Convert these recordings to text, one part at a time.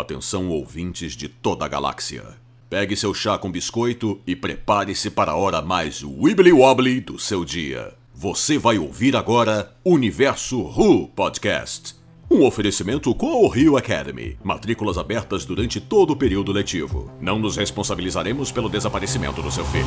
Atenção, ouvintes de toda a galáxia. Pegue seu chá com biscoito e prepare-se para a hora mais wibbly wobbly do seu dia. Você vai ouvir agora Universo Who Podcast. Um oferecimento com o Rio Academy. Matrículas abertas durante todo o período letivo. Não nos responsabilizaremos pelo desaparecimento do seu filho.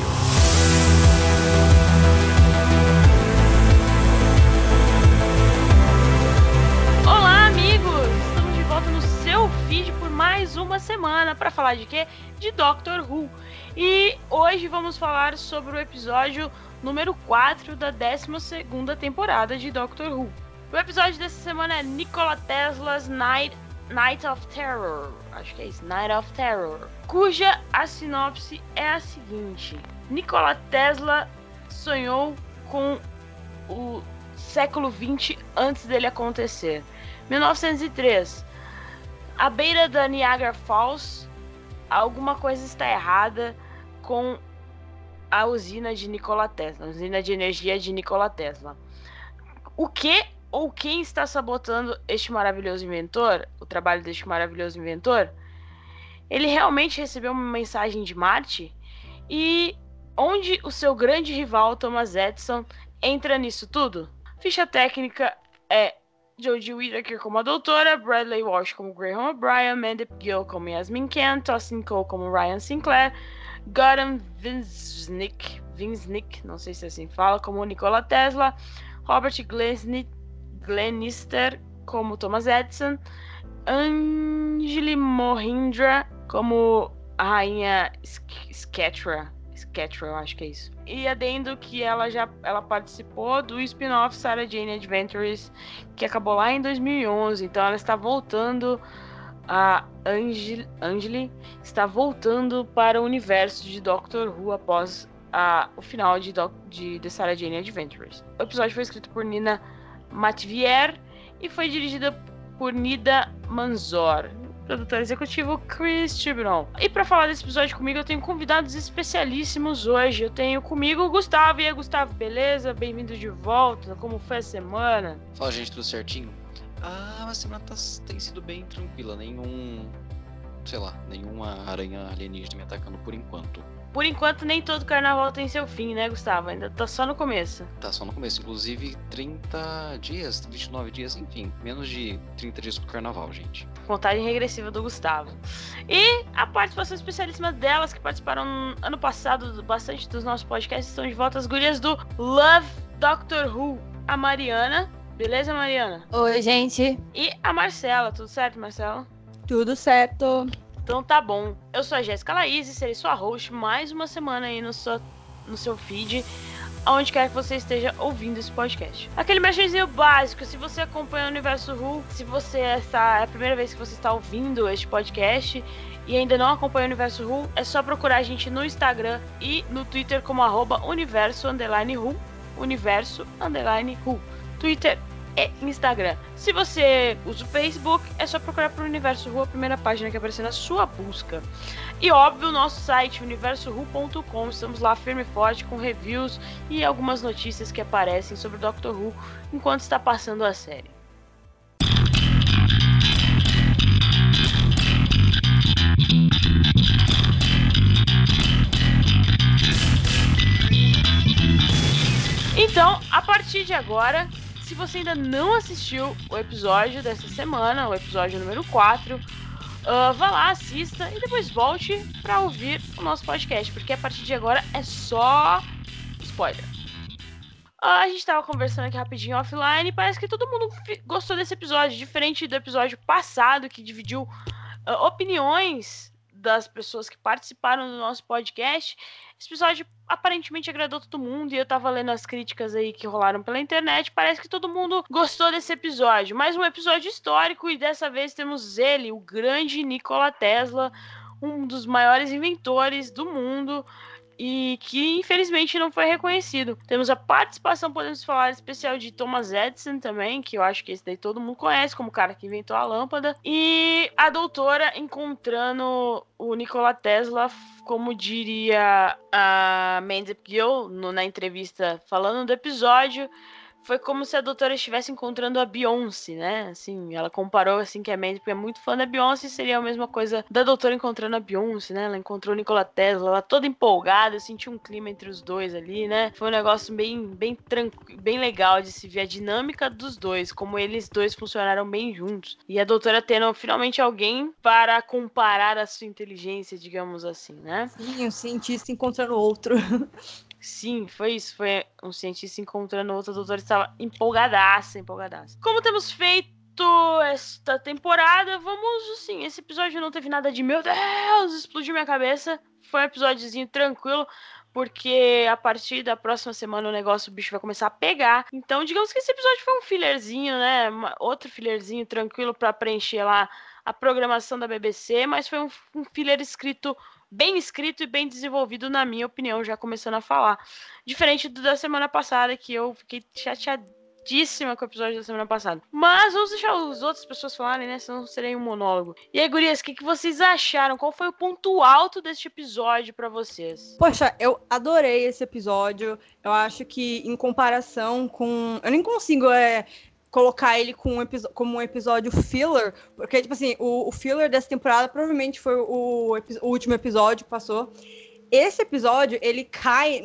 Uma semana para falar de quê? De Doctor Who. E hoje vamos falar sobre o episódio número 4 da 12ª temporada de Doctor Who. O episódio dessa semana é Nikola Tesla's Night of Terror. Acho que é isso, Night of Terror. Cuja a sinopse é a seguinte: Nikola Tesla sonhou com o século XX antes dele acontecer. 1903. À beira da Niagara Falls, alguma coisa está errada com a usina de Nikola Tesla, a usina de energia de Nikola Tesla. O que ou quem está sabotando este maravilhoso inventor, o trabalho deste maravilhoso inventor? Ele realmente recebeu uma mensagem de Marte? E onde o seu grande rival, Thomas Edison, entra nisso tudo? Ficha técnica é Jodie Whittaker como a doutora, Bradley Walsh como Graham O'Brien, Mandy Gill como Yasmin Khan, Tosin Cole como Ryan Sinclair, Goran Vinsnick, não sei se assim fala, como Nikola Tesla, Robert Glenister como Thomas Edison, Anjali Mohindra como a rainha Sketra, eu acho que é isso. E adendo que ela participou do spin-off Sarah Jane Adventures, que acabou lá em 2011. Então ela está voltando, a Anjali está voltando para o universo de Doctor Who após o final de Sarah Jane Adventures. O episódio foi escrito por Nina Matvier e foi dirigida por Nida Manzor. Produtor executivo Chris Chibnall. E para falar desse episódio comigo, eu tenho convidados especialíssimos hoje. Eu tenho comigo o Gustavo. E aí, Gustavo, beleza? Bem-vindo de volta. Como foi a semana? Fala, gente, tudo certinho? A semana tem sido bem tranquila. Nenhuma aranha alienígena me atacando por enquanto. Por enquanto, nem todo carnaval tem seu fim, né, Gustavo? Ainda tá só no começo. Tá só no começo. Inclusive, 30 dias, 29 dias, enfim. Menos de 30 dias pro carnaval, gente. Contagem regressiva do Gustavo. E a participação especialíssima delas, que participaram ano passado bastante dos nossos podcasts, estão de volta as gurias do Love Doctor Who. A Mariana. Beleza, Mariana? Oi, gente. E a Marcela. Tudo certo, Marcela? Tudo certo. Então tá bom, eu sou a Jéssica Laís e serei sua host mais uma semana aí no seu feed, aonde quer que você esteja ouvindo esse podcast. Aquele merchanzinho básico, se você acompanha o Universo Who, se você é a primeira vez que você está ouvindo este podcast e ainda não acompanha o Universo Who, é só procurar a gente no Instagram e no Twitter como @universo_who, universo_who, Twitter e Instagram. Se você usa o Facebook, é só procurar por Universo Who, a primeira página que aparecer na sua busca. E óbvio, o nosso site, universoru.com, estamos lá firme e forte com reviews e algumas notícias que aparecem sobre o Doctor Who enquanto está passando a série. Então, a partir de agora, se você ainda não assistiu o episódio dessa semana, o episódio número 4, vá lá, assista e depois volte pra ouvir o nosso podcast, porque a partir de agora é só spoiler. A gente tava conversando aqui rapidinho offline e parece que todo mundo gostou desse episódio, diferente do episódio passado que dividiu opiniões das pessoas que participaram do nosso podcast. Esse episódio aparentemente agradou todo mundo e eu tava lendo as críticas aí que rolaram pela internet. Parece que todo mundo gostou desse episódio. Mais um episódio histórico e dessa vez temos ele, o grande Nikola Tesla, um dos maiores inventores do mundo e que infelizmente não foi reconhecido. Temos a participação, podemos falar, especial de Thomas Edison também, que eu acho que esse daí todo mundo conhece como o cara que inventou a lâmpada. E a doutora encontrando o Nikola Tesla, como diria a Mandy Gill na entrevista falando do episódio, foi como se a doutora estivesse encontrando a Beyoncé, né? Assim, ela comparou, assim, que a Mandy é muito fã da Beyoncé, seria a mesma coisa da doutora encontrando a Beyoncé, né? Ela encontrou o Nikola Tesla, ela toda empolgada, sentiu um clima entre os dois ali, né? Foi um negócio bem tranquilo, bem legal de se ver a dinâmica dos dois, como eles dois funcionaram bem juntos. E a doutora tendo finalmente alguém para comparar a sua inteligência, digamos assim, né? Sim, um cientista encontrando outro. Sim, foi isso, foi um cientista encontrando outro, a doutora estava empolgadaça. Como temos feito esta temporada, vamos assim, esse episódio não teve nada de meu Deus, explodiu minha cabeça, foi um episódiozinho tranquilo, porque a partir da próxima semana o bicho vai começar a pegar. Então, digamos que esse episódio foi um fillerzinho, né? Outro fillerzinho tranquilo para preencher lá a programação da BBC, mas foi um filler escrito, bem escrito e bem desenvolvido, na minha opinião, já começando a falar. Diferente do da semana passada, que eu fiquei chateadíssima com o episódio da semana passada. Mas vamos deixar as outras pessoas falarem, né? Senão serei um monólogo. E aí, gurias, o que vocês acharam? Qual foi o ponto alto deste episódio pra vocês? Poxa, eu adorei esse episódio. Eu acho que, em comparação com... eu nem consigo colocar ele como um episódio filler, porque, tipo assim, o filler dessa temporada provavelmente foi o último episódio que passou. Esse episódio, ele cai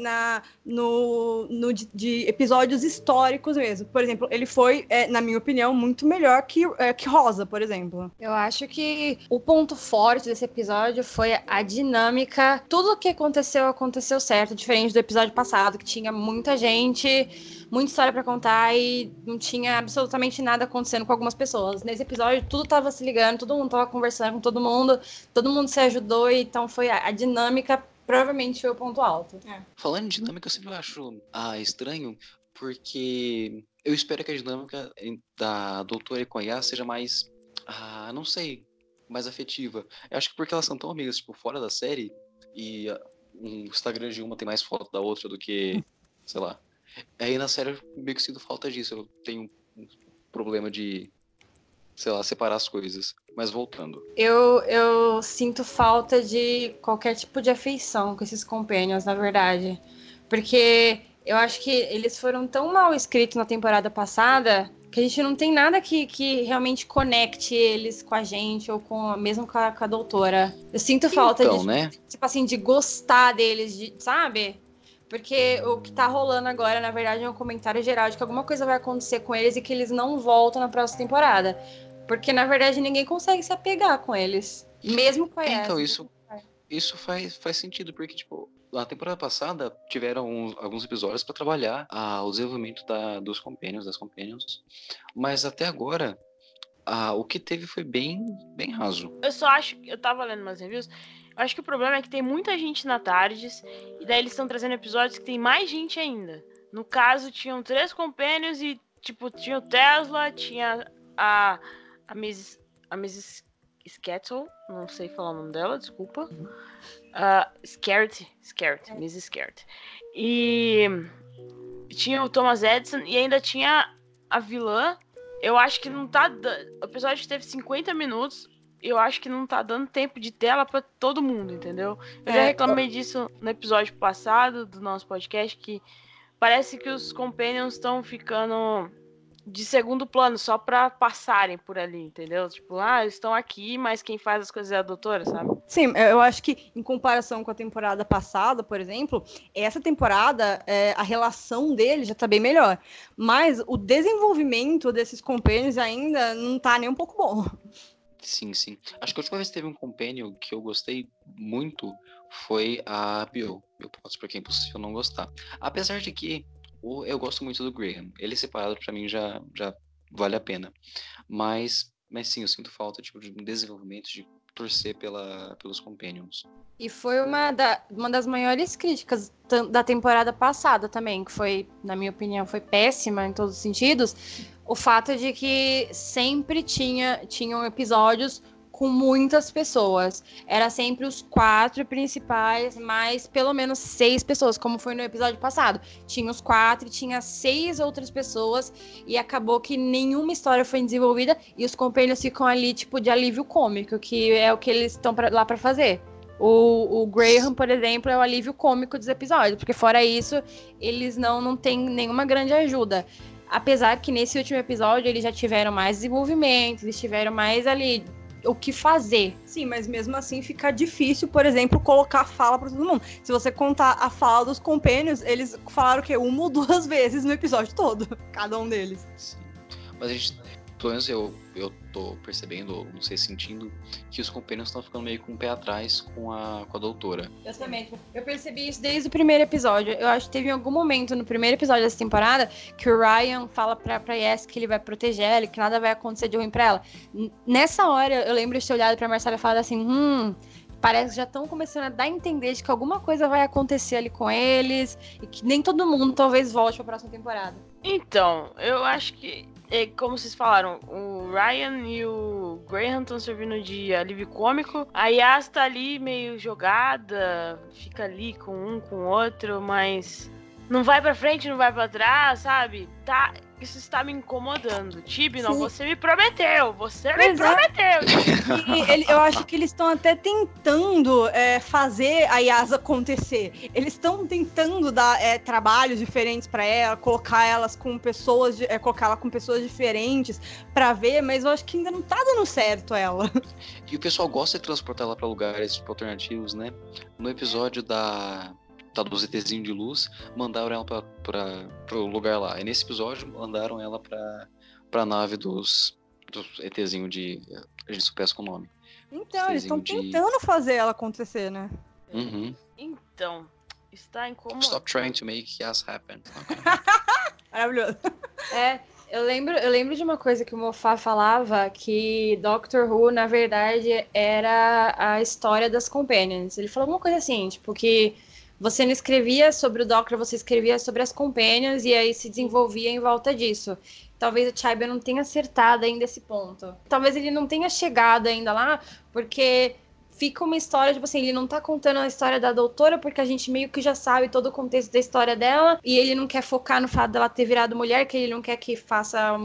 de episódios históricos mesmo. Por exemplo, ele foi, na minha opinião, muito melhor que Rosa, por exemplo. Eu acho que o ponto forte desse episódio foi a dinâmica. Tudo o que aconteceu certo, diferente do episódio passado, que tinha muita gente, muita história pra contar e não tinha absolutamente nada acontecendo com algumas pessoas. Nesse episódio, tudo tava se ligando, todo mundo tava conversando com todo mundo se ajudou, então foi a dinâmica. Provavelmente foi o ponto alto. É. Falando em dinâmica, eu sempre acho estranho, porque eu espero que a dinâmica da doutora e Konya seja mais, não sei, mais afetiva. Eu acho que porque elas são tão amigas, tipo, fora da série, e um Instagram de uma tem mais foto da outra do que, sei lá. Aí na série eu meio que sinto falta disso. Eu tenho um problema de, sei lá, separar as coisas. Mas voltando. Eu sinto falta de qualquer tipo de afeição com esses companions, na verdade. Porque eu acho que eles foram tão mal escritos na temporada passada que a gente não tem nada que realmente conecte eles com a gente ou mesmo com a doutora. Eu sinto falta de, né? Tipo assim, de gostar deles, sabe? Porque o que tá rolando agora, na verdade, é um comentário geral de que alguma coisa vai acontecer com eles e que eles não voltam na próxima temporada. Porque, na verdade, ninguém consegue se apegar com eles. Mesmo com a Yas. Então, isso faz sentido. Porque, tipo, na temporada passada, tiveram alguns episódios pra trabalhar o desenvolvimento dos companions, das companions. Mas, até agora, o que teve foi bem raso. Eu só acho... eu tava lendo umas reviews. Acho que o problema é que tem muita gente na Tardes. E daí eles estão trazendo episódios que tem mais gente ainda. No caso, tinham 3 companions e, tipo, tinha o Tesla, tinha a Mrs. Skettle, não sei falar o nome dela, desculpa. Scared, Mrs. Scared. E tinha o Thomas Edison e ainda tinha a vilã. Eu acho que não tá... o episódio teve 50 minutos. Eu acho que não tá dando tempo de tela pra todo mundo, entendeu? Eu já reclamei disso no episódio passado do nosso podcast, que parece que os companions estão ficando de segundo plano, só pra passarem por ali, entendeu? Tipo, eles estão aqui, mas quem faz as coisas é a doutora, sabe? Sim, eu acho que em comparação com a temporada passada, por exemplo, essa temporada, a relação dele já tá bem melhor. Mas o desenvolvimento desses companions ainda não tá nem um pouco bom. Sim. Acho que a última vez que teve um companion que eu gostei muito foi a Bill. Eu posso, pra quem é possível, não gostar. Apesar de que eu gosto muito do Graham. Ele separado, pra mim, já vale a pena. Mas sim, eu sinto falta tipo, de desenvolvimento, de torcer pelos companions. E foi uma das maiores críticas da temporada passada também, que foi, na minha opinião, foi péssima em todos os sentidos. O fato de que sempre tinham episódios com muitas pessoas. Era sempre os 4 principais, mais pelo menos 6 pessoas, como foi no episódio passado. Tinha os 4 e tinha 6 outras pessoas, e acabou que nenhuma história foi desenvolvida, e os companheiros ficam ali, tipo, de alívio cômico, que é o que eles estão lá pra fazer. O Graham, por exemplo, é o alívio cômico dos episódios, porque fora isso, eles não têm nenhuma grande ajuda. Apesar que nesse último episódio eles já tiveram mais desenvolvimento, eles tiveram mais ali o que fazer. Sim, mas mesmo assim fica difícil, por exemplo, colocar fala pra todo mundo. Se você contar a fala dos companions, eles falaram o quê? Uma ou duas vezes no episódio todo, cada um deles. Sim. Mas a gente, pelo menos eu tô percebendo, não sei, sentindo que os companions estão ficando meio com o pé atrás com a doutora. Exatamente. Eu percebi isso desde o primeiro episódio. Eu acho que teve algum momento no primeiro episódio dessa temporada que o Ryan fala pra Yas que ele vai proteger ela, que nada vai acontecer de ruim pra ela. Nessa hora, eu lembro de ter olhado pra Marcela e falado assim, parece que já estão começando a dar a entender de que alguma coisa vai acontecer ali com eles e que nem todo mundo talvez volte pra próxima temporada. Então, eu acho que, como vocês falaram, o Ryan e o Graham estão servindo de alívio cômico. A Yas tá ali meio jogada, fica ali com um, com o outro, mas não vai pra frente, não vai pra trás, sabe? Isso está me incomodando. Tibnon, você me prometeu, prometeu. E eu acho que eles estão até tentando fazer a Yas acontecer. Eles estão tentando dar trabalhos diferentes para ela, colocar ela com pessoas diferentes para ver, mas eu acho que ainda não tá dando certo ela. E o pessoal gosta de transportar ela para lugares tipo, alternativos, né? No episódio do ZTzinho de luz, mandaram ela para o lugar lá. E nesse episódio, mandaram ela para a nave do ETzinho de... A gente supera com o nome. Então, eles estão tentando fazer ela acontecer, né? Uhum. Então, está incomodando. Stop trying to make us happen. Maravilhoso. Eu lembro de uma coisa que o Moffat falava, que Doctor Who, na verdade, era a história das companions. Ele falou alguma coisa assim, tipo, que você não escrevia sobre o Doctor, você escrevia sobre as companions e aí se desenvolvia em volta disso. Talvez o Chibber não tenha acertado ainda esse ponto. Talvez ele não tenha chegado ainda lá, porque fica uma história, tipo assim, ele não tá contando a história da doutora, porque a gente meio que já sabe todo o contexto da história dela, e ele não quer focar no fato dela ter virado mulher, que ele não quer que faça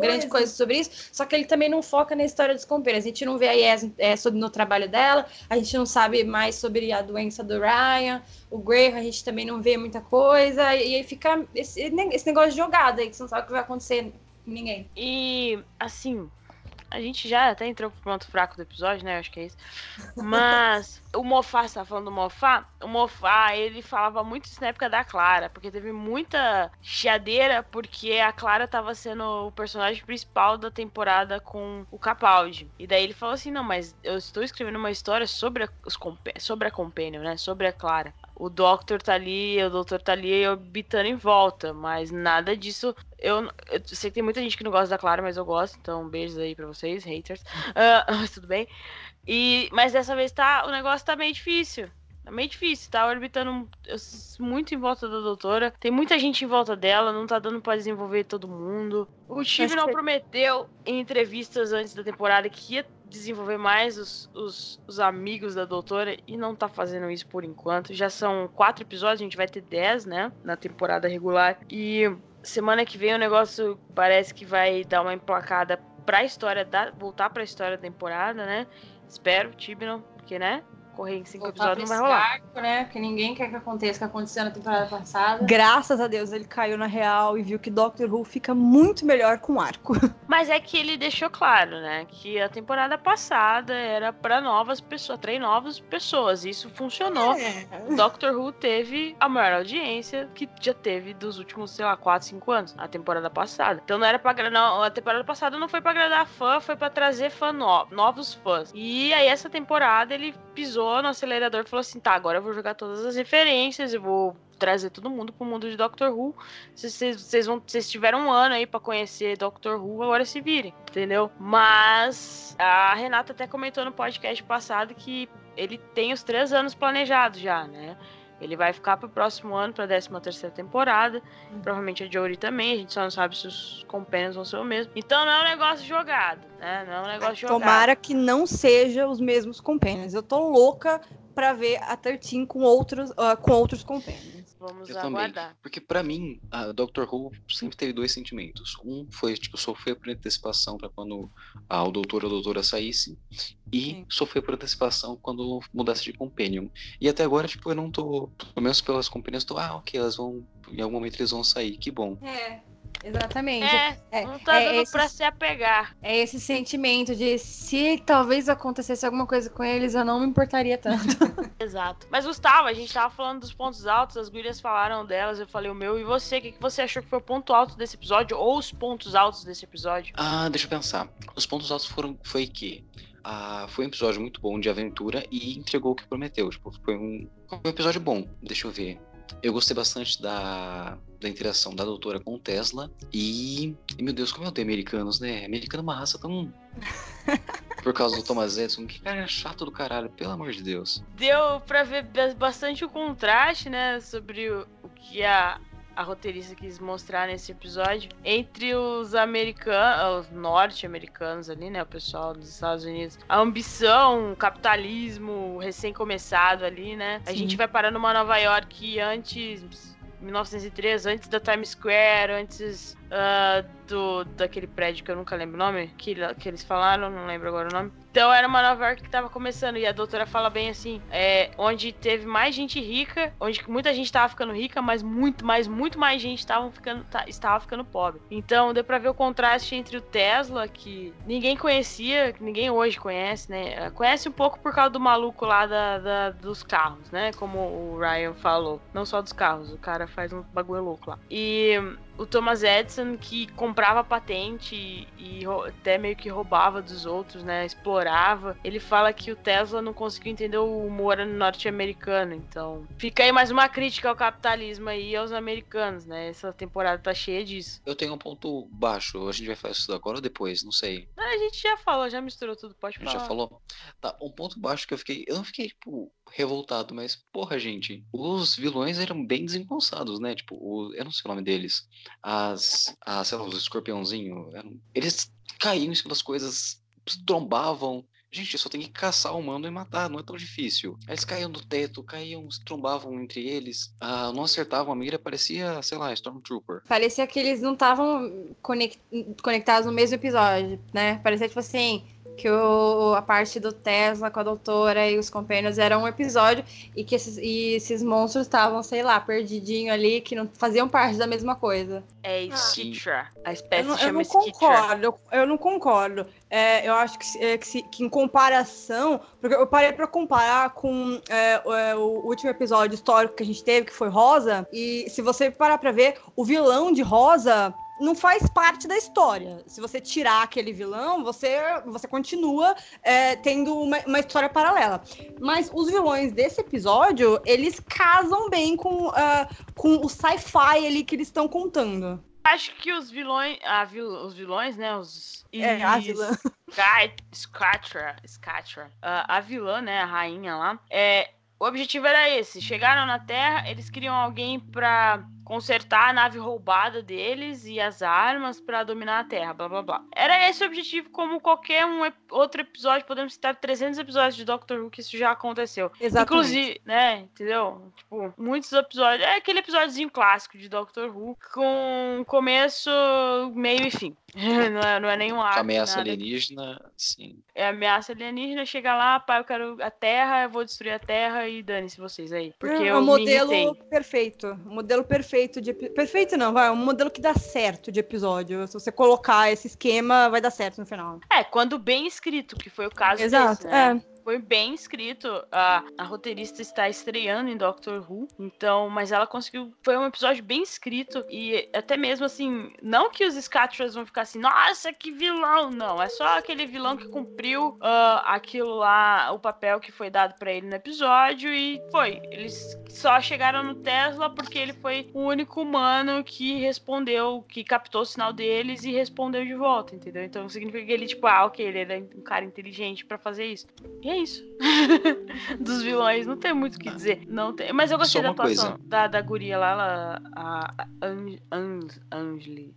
grande coisa sobre isso, só que ele também não foca na história dos companheiros. A gente não vê a Yas no trabalho dela, a gente não sabe mais sobre a doença do Ryan, o Graham a gente também não vê muita coisa, e aí fica esse negócio jogado aí, que você não sabe o que vai acontecer com ninguém. E, assim... A gente já até entrou pro ponto fraco do episódio, né? Eu acho que é isso. Mas o Moffat, você tá falando do Moffat? O Moffat, ele falava muito isso na época da Clara, porque teve muita chiadeira, porque a Clara tava sendo o personagem principal da temporada com o Capaldi. E daí ele falou assim, não, mas eu estou escrevendo uma história sobre a Companion, né? Sobre a Clara. O Doctor tá ali, orbitando em volta, mas nada disso... Eu sei que tem muita gente que não gosta da Clara, mas eu gosto, então beijos aí pra vocês, haters. Mas tudo bem. Mas dessa vez o negócio tá meio difícil. Tá orbitando muito em volta da doutora. Tem muita gente em volta dela, não tá dando pra desenvolver todo mundo. O time não prometeu em entrevistas antes da temporada que ia desenvolver mais os amigos da doutora e não tá fazendo isso por enquanto. Já são 4 episódios, a gente vai ter 10, né, na temporada regular. E semana que vem o negócio parece que vai dar uma emplacada pra história, voltar pra história da temporada, né? Espero, Tibnon, porque, né? Correr em 5 episódios não vai rolar. Né? Porque ninguém quer que aconteça o que aconteceu na temporada passada. Graças a Deus ele caiu na real e viu que Doctor Who fica muito melhor com arco. Mas é que ele deixou claro, né? Que a temporada passada era pra novas pessoas, atrair novas pessoas. E isso funcionou. Doctor Who teve a maior audiência que já teve dos últimos, 4-5 anos. A temporada passada. Então não era pra agradar. A temporada passada não foi pra agradar fã, foi pra trazer novos fãs. E aí essa temporada ele pisou no acelerador e falou assim, agora eu vou jogar todas as referências, eu vou trazer todo mundo pro mundo de Doctor Who. Vocês tiveram um ano aí pra conhecer Doctor Who, agora se virem, entendeu? Mas a Renata até comentou no podcast passado que ele tem os 3 anos planejados já, né? Ele vai ficar pro próximo ano, pra 13ª temporada. Provavelmente a Jory também. A gente só não sabe se os companions vão ser o mesmo. Então não é um negócio jogado, né? Tomara que não seja os mesmos companions. Eu tô louca pra ver a 13 com outros companions. Vamos aguardar. Também. Porque pra mim, a Doctor Who sempre teve 2 sentimentos. Um foi, sofrer por antecipação pra quando o doutor ou a doutora saísse. E sofrer por antecipação quando mudasse de companion. E até agora, eu não tô... Pelo menos pelas companions, eu tô... ok, elas vão... Em algum momento eles vão sair, que bom. Exatamente. Não tá dando pra se apegar. É esse sentimento de se talvez acontecesse alguma coisa com eles, eu não me importaria tanto. Exato. Mas, Gustavo, a gente tava falando dos pontos altos, as gurias falaram delas, eu falei o meu. E você, o que você achou que foi o ponto alto desse episódio? Ou os pontos altos desse episódio? Ah, deixa eu pensar. Os pontos altos foi que... foi um episódio muito bom de aventura e entregou o que prometeu. Tipo, foi um episódio bom. Deixa eu ver. Eu gostei bastante da interação da doutora com o Tesla. E meu Deus, como eu odeio americanos, né? Americano é uma raça tão... Por causa do Thomas Edison, que cara chato do caralho, pelo amor de Deus. Deu pra ver bastante o contraste, né? Sobre o que a roteirista quis mostrar nesse episódio, entre os americanos, os norte-americanos ali, né, o pessoal dos Estados Unidos, a ambição, o capitalismo recém-começado ali, né, a gente vai parando uma Nova York antes 1903, antes da Times Square, antes daquele prédio que eu nunca lembro o nome, que eles falaram, não lembro agora o nome. Então era uma Nova York que tava começando, e a doutora fala bem assim, onde teve mais gente rica, onde muita gente tava ficando rica, mas muito mais gente estava ficando pobre. Então deu pra ver o contraste entre o Tesla, que ninguém conhecia, que ninguém hoje conhece, né? Conhece um pouco por causa do maluco lá dos carros, né? Como o Ryan falou, não só dos carros, o cara faz um bagulho louco lá. E o Thomas Edison, que comprava patente e até meio que roubava dos outros, né? Explorava. Ele fala que o Tesla não conseguiu entender o humor norte-americano. Então, fica aí mais uma crítica ao capitalismo aí e aos americanos, né? Essa temporada tá cheia disso. Eu tenho um ponto baixo. A gente vai falar isso agora ou depois? Não sei. A gente já falou, já misturou tudo. Pode falar. A gente já falou. Tá, um ponto baixo que eu fiquei... Eu não fiquei, tipo... revoltado, mas, porra, gente, os vilões eram bem desengonçados, né? Tipo, eu não sei o nome deles, sei lá, os escorpiãozinhos, eles caíam em cima das coisas, trombavam. Gente, só tem que caçar o humano e matar, não é tão difícil. Eles caíam do teto, se trombavam entre eles, não acertavam a mira, parecia, sei lá, Stormtrooper. Parecia que eles não estavam conectados no mesmo episódio, né? Parecia, tipo assim... que a parte do Tesla com a doutora e os companheiros era um episódio e que esses monstros estavam, sei lá, perdidinho ali, que não faziam parte da mesma coisa. É Skitra. A espécie chama Skitra. Eu não concordo. Eu acho que em comparação... Porque eu parei pra comparar com o último episódio histórico que a gente teve, que foi Rosa. E se você parar pra ver, o vilão de Rosa... não faz parte da história. Se você tirar aquele vilão, você continua tendo uma história paralela. Mas os vilões desse episódio, eles casam bem com o sci-fi ali que eles estão contando. Acho que os vilões... os vilões, né? A vilã. Skitra. A vilã, né? A rainha lá. O objetivo era esse. Chegaram na Terra, eles queriam alguém pra... consertar a nave roubada deles e as armas pra dominar a Terra, blá, blá, blá. Era esse o objetivo, como qualquer outro episódio, podemos citar 300 episódios de Doctor Who que isso já aconteceu. Exatamente. Inclusive, né, entendeu? Tipo, muitos episódios, aquele episódiozinho clássico de Doctor Who, com começo, meio e fim. Não é nenhum arco. Ameaça alienígena, sim. É ameaça alienígena, chega lá, pai, eu quero a Terra, eu vou destruir a Terra e dane-se vocês aí. Porque é um modelo perfeito, um modelo que dá certo de episódio. Se você colocar esse esquema, vai dar certo no final. Quando bem escrito, que foi o caso Exato, desse, né? Foi bem escrito. A roteirista está estreando em Doctor Who, então, mas ela conseguiu. Foi um episódio bem escrito e até mesmo assim, não que os Skatras vão ficar assim, nossa, que vilão! Não, é só aquele vilão que cumpriu aquilo lá, o papel que foi dado pra ele no episódio e foi. Eles só chegaram no Tesla porque ele foi o único humano que respondeu, que captou o sinal deles e respondeu de volta, entendeu? Então significa que ele, tipo, ele era um cara inteligente pra fazer isso. E isso. Dos vilões, não tem muito o que dizer. Não tem, mas eu gostei da atuação da guria lá, Anjali,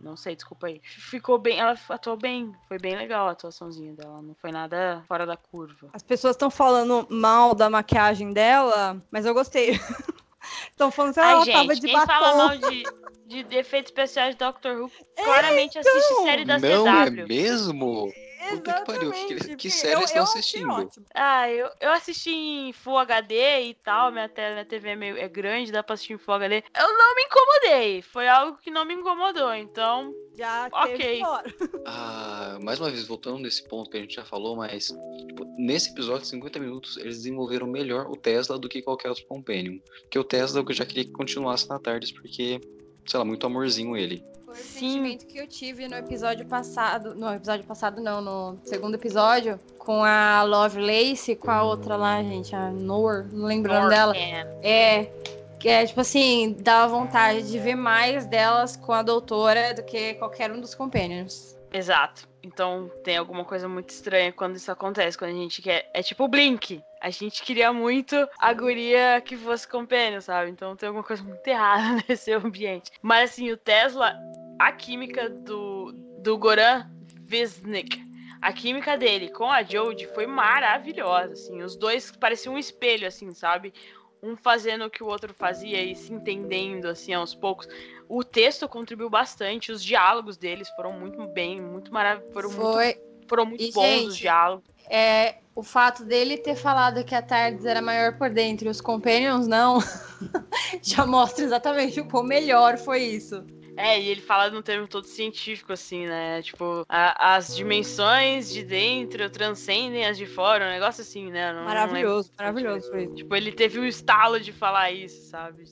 não sei, desculpa aí. Ficou bem, ela atuou bem, foi bem legal a atuaçãozinha dela, não foi nada fora da curva. As pessoas estão falando mal da maquiagem dela, mas eu gostei. Estão falando que ela tava de batom. Fala mal de efeitos especiais de Doctor Who, claramente assiste série da CW. Não é mesmo? Puta que pariu, que série vocês estão assistindo? Eu assisti em Full HD e tal, minha TV é grande, dá pra assistir em Full HD. Eu não me incomodei, foi algo que não me incomodou, então... Já ok. Mais uma vez, voltando nesse ponto que a gente já falou, mas tipo, nesse episódio, 50 minutos, eles desenvolveram melhor o Tesla do que qualquer outro Companion. Porque o Tesla, eu já queria que continuasse na tarde, porque, sei lá, muito amorzinho ele. Foi o sentimento que eu tive no episódio passado. No episódio passado, não, no segundo episódio, com a Lovelace, com a outra lá, gente, a Noor, não lembro o nome dela. É, tipo assim, dava vontade de ver mais delas com a doutora do que qualquer um dos companions. Exato. Então tem alguma coisa muito estranha quando isso acontece, quando a gente quer... É tipo o Blink. A gente queria muito a guria que fosse companion, sabe? Então tem alguma coisa muito errada nesse ambiente. Mas assim, o Tesla, a química do Goran Visnik... A química dele com a Jodie foi maravilhosa, assim. Os dois pareciam um espelho, assim, sabe? Um fazendo o que o outro fazia e se entendendo, assim, aos poucos. O texto contribuiu bastante, os diálogos deles foram muito bem, muito maravilhosos. Foram muito bons, gente, os diálogos. O fato dele ter falado que a Tardes era maior por dentro e os Companions não, já mostra exatamente o quão melhor foi isso. E ele fala num termo todo científico, assim, né? Tipo, as dimensões de dentro transcendem as de fora, um negócio assim, né? Maravilhoso foi isso. Tipo, ele teve um estalo de falar isso, sabe?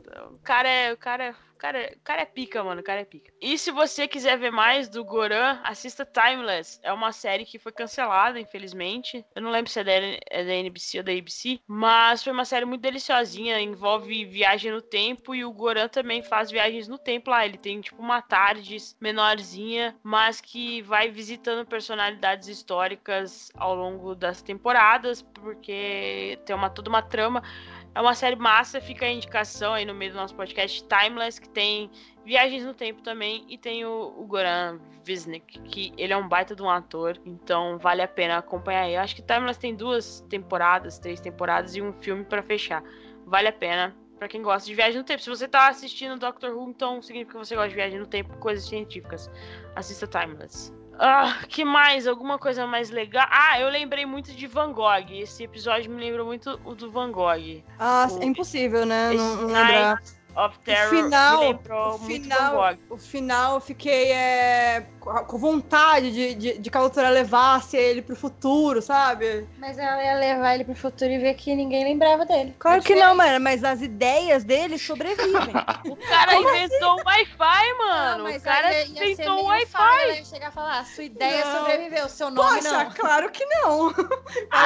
Então, o cara é pica, mano, o cara é pica. E se você quiser ver mais do Goran, assista Timeless. É uma série que foi cancelada, infelizmente. Eu não lembro se é da NBC ou da ABC, mas foi uma série muito deliciosinha, envolve viagem no tempo e o Goran também faz viagens no tempo lá. Ele tem, tipo, uma Tardes menorzinha, mas que vai visitando personalidades históricas ao longo das temporadas, porque tem toda uma trama. É uma série massa, fica a indicação aí no meio do nosso podcast Timeless, que tem viagens no tempo também, e tem o Goran Visnik, que ele é um baita de um ator, então vale a pena acompanhar aí. Eu acho que Timeless tem 3 temporadas e um filme pra fechar. Vale a pena pra quem gosta de viagem no tempo. Se você tá assistindo Doctor Who, então significa que você gosta de viagem no tempo, coisas científicas. Assista Timeless. Que mais? Alguma coisa mais legal? Eu lembrei muito de Van Gogh. Esse episódio me lembrou muito o do Van Gogh. É impossível, né? Não lembrar. Of Terror me lembrou muito Van Gogh. O final, eu fiquei com vontade de que a doutora levasse ele pro futuro, sabe? Mas ela ia levar ele pro futuro e ver que ninguém lembrava dele. Claro que não, mano, mas as ideias dele sobrevivem. O cara inventou um Wi-Fi, mano. Não, o cara inventou um Wi-Fi. Ela ia chegar e falar, sua ideia sobreviveu, seu nome Poxa, não. Claro que não.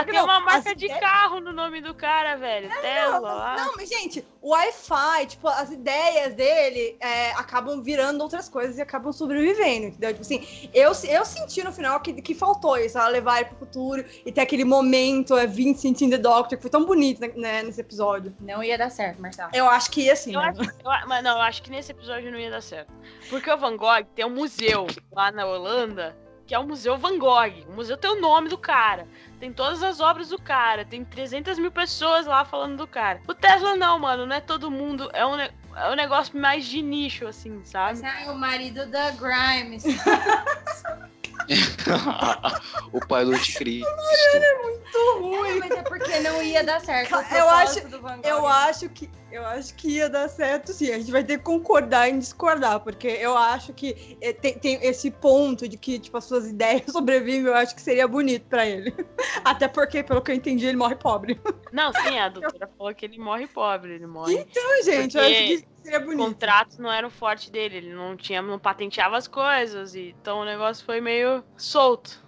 Tem uma marca de carro no nome do cara, velho. Tesla. Não, mas gente, o Wi-Fi, tipo, as ideias dele acabam virando outras coisas e acabam sobrevivendo, entendeu? Tipo assim, eu senti no final que faltou isso, ela levar ele pro futuro e ter aquele momento, 20 Cent in the Doctor, que foi tão bonito, né, nesse episódio. Não ia dar certo, Marcelo. Eu acho que ia sim. Eu acho que nesse episódio não ia dar certo. Porque o Van Gogh tem um museu lá na Holanda, que é o Museu Van Gogh. O museu tem o nome do cara, tem todas as obras do cara, tem 300 mil pessoas lá falando do cara. O Tesla não, mano, não é todo mundo, é um negócio mais de nicho, assim, sabe? Mas, o marido da Grimes. O pai do anticristo. Ele é muito ruim. Mas é porque não ia dar certo. Eu acho que ia dar certo, sim. A gente vai ter que concordar em discordar, porque eu acho que tem esse ponto de que, tipo, as suas ideias sobrevivem, eu acho que seria bonito pra ele. Até porque, pelo que eu entendi, ele morre pobre. Não, sim, a doutora falou que ele morre pobre, Então, gente, eu acho que seria bonito. Os contratos não eram fortes dele, ele não patenteava as coisas, então o negócio foi meio solto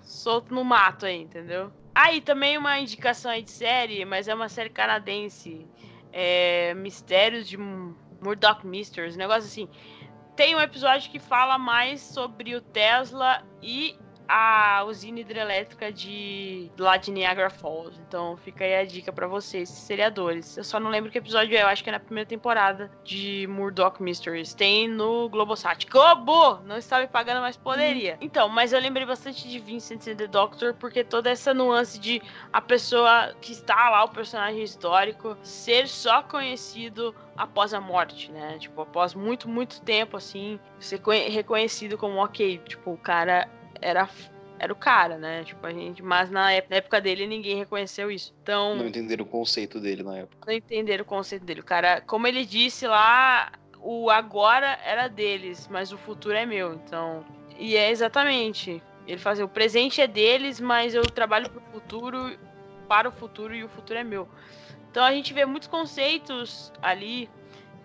no mato aí, entendeu? E também uma indicação aí de série, mas é uma série canadense, Mistérios de Murdoch Mysteries, um negócio assim. Tem um episódio que fala mais sobre o Tesla e a usina hidrelétrica lá de Niagara Falls. Então fica aí a dica pra vocês, seriadores. Eu só não lembro que episódio eu acho que é na primeira temporada de Murdoch Mysteries. Tem no Globosat. Globo! Não estava me pagando, mas poderia. Então, mas eu lembrei bastante de Vincent and the Doctor, porque toda essa nuance de a pessoa que está lá, o personagem histórico, ser só conhecido após a morte, né? Tipo, após muito, muito tempo, assim, ser reconhecido como, ok, tipo, o cara era era o cara, né? Tipo, a gente, mas na época dele ninguém reconheceu isso. Então, não entenderam o conceito dele na época. Não entenderam o conceito dele. O cara, como ele disse lá, o agora era deles, mas o futuro é meu. Então, e é exatamente. Ele fala assim, o presente é deles, mas eu trabalho para o futuro e o futuro é meu. Então a gente vê muitos conceitos ali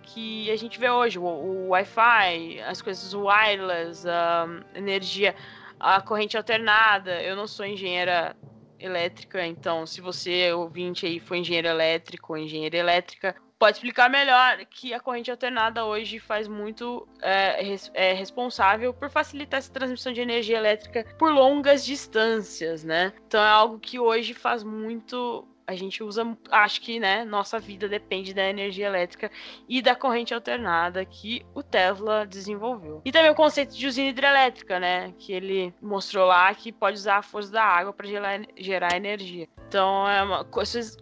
que a gente vê hoje. O Wi-Fi, as coisas wireless, a energia, a corrente alternada. Eu não sou engenheira elétrica, então se você, ouvinte aí, for engenheiro elétrico ou engenheira elétrica, pode explicar melhor que a corrente alternada hoje faz muito, é responsável por facilitar essa transmissão de energia elétrica por longas distâncias, né? Então é algo que hoje faz muito, a gente usa, acho que, né, nossa vida depende da energia elétrica e da corrente alternada que o Tesla desenvolveu. E também o conceito de usina hidrelétrica, né, que ele mostrou lá que pode usar a força da água para gerar energia. Então, é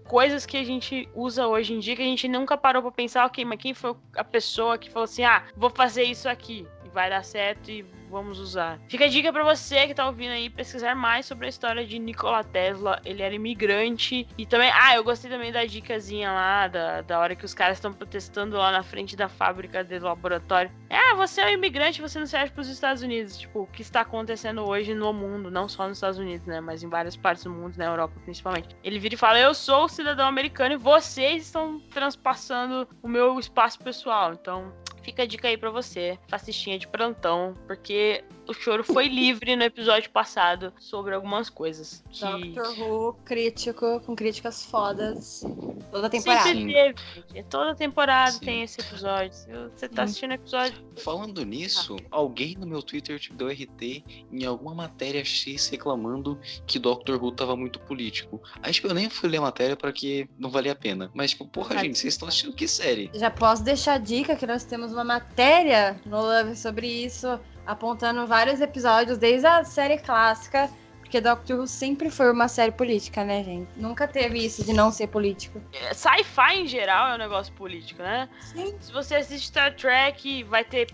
coisas que a gente usa hoje em dia que a gente nunca parou pra pensar, ok, mas quem foi a pessoa que falou assim, ah, vou fazer isso aqui, e vai dar certo e vamos usar. Fica a dica pra você que tá ouvindo aí, pesquisar mais sobre a história de Nikola Tesla, ele era imigrante, e também, eu gostei também da dicasinha lá, da hora que os caras estão protestando lá na frente da fábrica do laboratório. Você é um imigrante, você não serve pros Estados Unidos. Tipo, o que está acontecendo hoje no mundo, não só nos Estados Unidos, né, mas em várias partes do mundo, na Europa principalmente. Ele vira e fala, eu sou cidadão americano e vocês estão transpassando o meu espaço pessoal. Então, fica a dica aí pra você, fascistinha de plantão, porque o choro foi livre no episódio passado sobre algumas coisas. Que... Doctor Who crítico, com críticas fodas, toda temporada. Sempre teve, toda temporada sim. Tem esse episódio, você tá assistindo o episódio... Falando nisso, alguém no meu Twitter te deu RT em alguma matéria X reclamando que Doctor Who tava muito político. Aí, tipo, eu nem fui ler a matéria porque não valia a pena, mas tipo, porra, gente, vocês estão assistindo que série? Já posso deixar a dica que nós temos uma matéria no Love sobre isso, apontando vários episódios desde a série clássica, porque Doctor Who sempre foi uma série política, né, gente? Nunca teve isso de não ser político. Sci-fi em geral é um negócio político, né? Sim. Se você assiste Star Trek, vai ter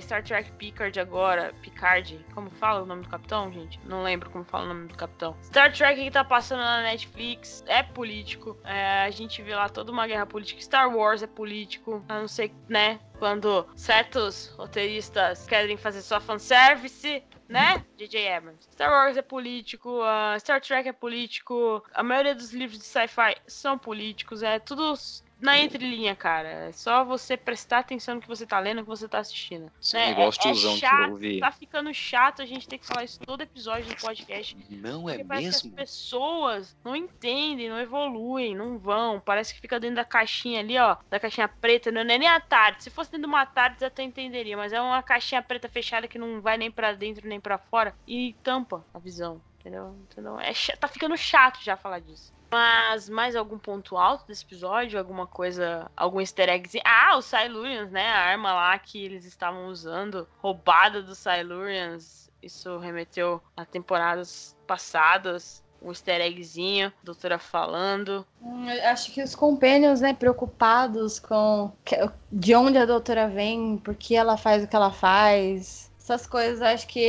Star Trek Picard agora. Picard, como fala o nome do capitão, gente? Não lembro como fala o nome do capitão. Star Trek que tá passando na Netflix é político. A gente vê lá toda uma guerra política. Star Wars é político. A não ser, né? Quando certos roteiristas querem fazer só fanservice, né? J.J. Abrams. Star Wars é político, Star Trek é político, a maioria dos livros de sci-fi são políticos, é tudo na entrelinha, cara. É só você prestar atenção no que você tá lendo, no que você tá assistindo. Esse negócio chato, tá ficando chato a gente ter que falar isso todo episódio do podcast. Não é mesmo? Que as pessoas não entendem, não evoluem, não vão. Parece que fica dentro da caixinha ali, ó, da caixinha preta, não é nem a tarde. Se fosse dentro de uma tarde, eu até entenderia, mas é uma caixinha preta fechada que não vai nem pra dentro, nem pra fora e tampa a visão, entendeu? Então, tá ficando chato já falar disso. Mas mais algum ponto alto desse episódio? Alguma coisa, algum easter eggzinho? Os Silurians, né? A arma lá que eles estavam usando, roubada dos Silurians. Isso remeteu a temporadas passadas. Um easter eggzinho, a doutora falando. Acho que os companions, né, preocupados com de onde a doutora vem, por que ela faz o que ela faz. Essas coisas, acho que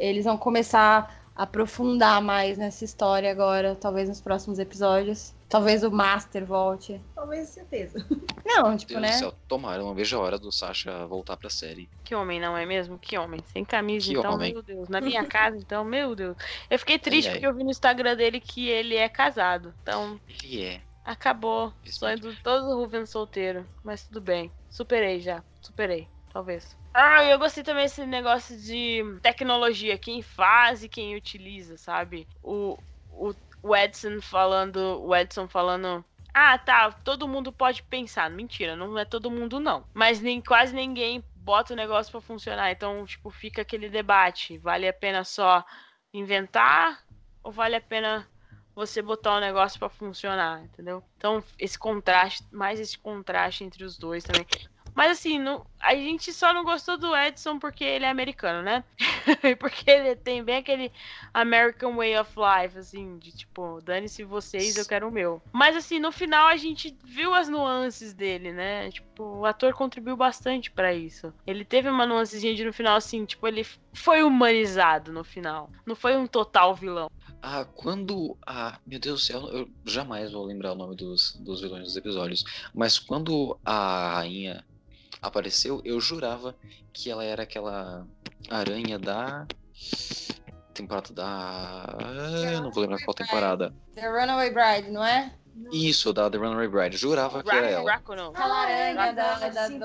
eles vão começar... aprofundar mais nessa história agora, talvez nos próximos episódios. Talvez o Master volte. Talvez, certeza. Não, tipo, Deus, né? Céu, tomara, não vejo a hora do Sasha voltar pra série. Que homem, não é mesmo? Que homem. Sem camisa, que então, homem. Meu Deus. Na minha casa, então, meu Deus. Eu fiquei triste porque eu vi no Instagram dele que ele é casado. Então, ele é. Acabou. Sonho de todo Rubens solteiro. Mas tudo bem. Superei já. Superei. Talvez. Eu gostei também desse negócio de tecnologia, quem faz e quem utiliza, sabe? O Edson falando, tá, todo mundo pode pensar. Mentira, não é todo mundo não. Mas quase ninguém bota o negócio pra funcionar, então, tipo, fica aquele debate. Vale a pena só inventar ou vale a pena... você botar o negócio pra funcionar, entendeu? Então, esse contraste entre os dois também. Mas assim, A gente só não gostou do Edson porque ele é americano, né? Porque ele tem bem aquele American Way of Life, assim, de tipo, dane-se vocês, eu quero o meu. Mas assim, no final a gente viu as nuances dele, né? Tipo, o ator contribuiu bastante pra isso. Ele teve uma nuancezinha de no final, assim, tipo, ele foi humanizado no final. Não foi um total vilão. Ah, quando... Ah, meu Deus do céu, eu jamais vou lembrar o nome dos vilões dos episódios. Mas quando a rainha apareceu, eu jurava que ela era aquela aranha da temporada da... Eu não vou lembrar qual temporada. The Runaway Bride, não é? Isso, da The Runaway Bride. Jurava que era ela. Aquela aranha da dona. Sim,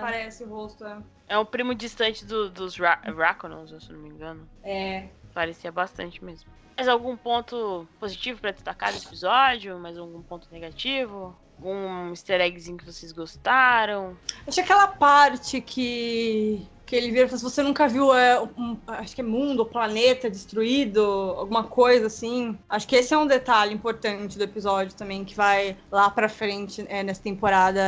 parece o rosto. É um primo distante dos Raconons, se não me engano. É. Parecia bastante mesmo. Mais algum ponto positivo pra destacar desse episódio? Mais algum ponto negativo? Algum easter eggzinho que vocês gostaram? Acho aquela parte que ele vira e fala, se você nunca viu acho que é mundo, planeta destruído, alguma coisa assim. Acho que esse é um detalhe importante do episódio também, que vai lá pra frente nessa temporada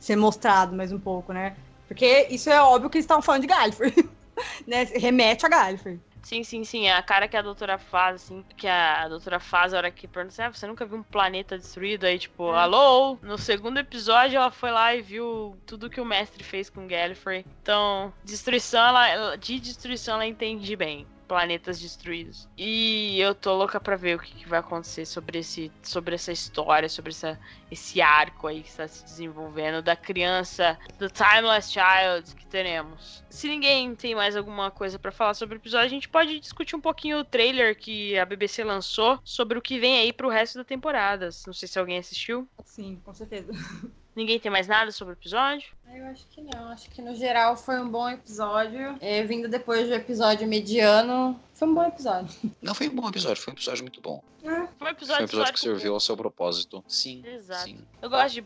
ser mostrado mais um pouco, né? Porque isso é óbvio que eles estavam falando de Gallifrey, né? Remete a Gallifrey. Sim, sim, sim. A cara que a doutora faz, assim, que a doutora faz a hora que pergunta assim, você nunca viu um planeta destruído? Aí, tipo, alô? No segundo episódio, ela foi lá e viu tudo que o mestre fez com Gallifrey. Então, destruição, ela entende bem. Planetas destruídos. E eu tô louca pra ver o que vai acontecer sobre essa história, sobre esse arco aí que está se desenvolvendo, da criança, do Timeless Child que teremos. Se ninguém tem mais alguma coisa pra falar sobre o episódio, a gente pode discutir um pouquinho o trailer que a BBC lançou sobre o que vem aí pro resto da temporada. Não sei se alguém assistiu. Sim, com certeza. Ninguém tem mais nada sobre o episódio? Eu acho que não. Acho que, no geral, foi um bom episódio. Vindo depois do episódio mediano, foi um bom episódio. Não, foi um bom episódio. Foi um episódio muito bom. Foi um episódio que serviu ao seu propósito. Sim. Exato. Sim. Eu gosto de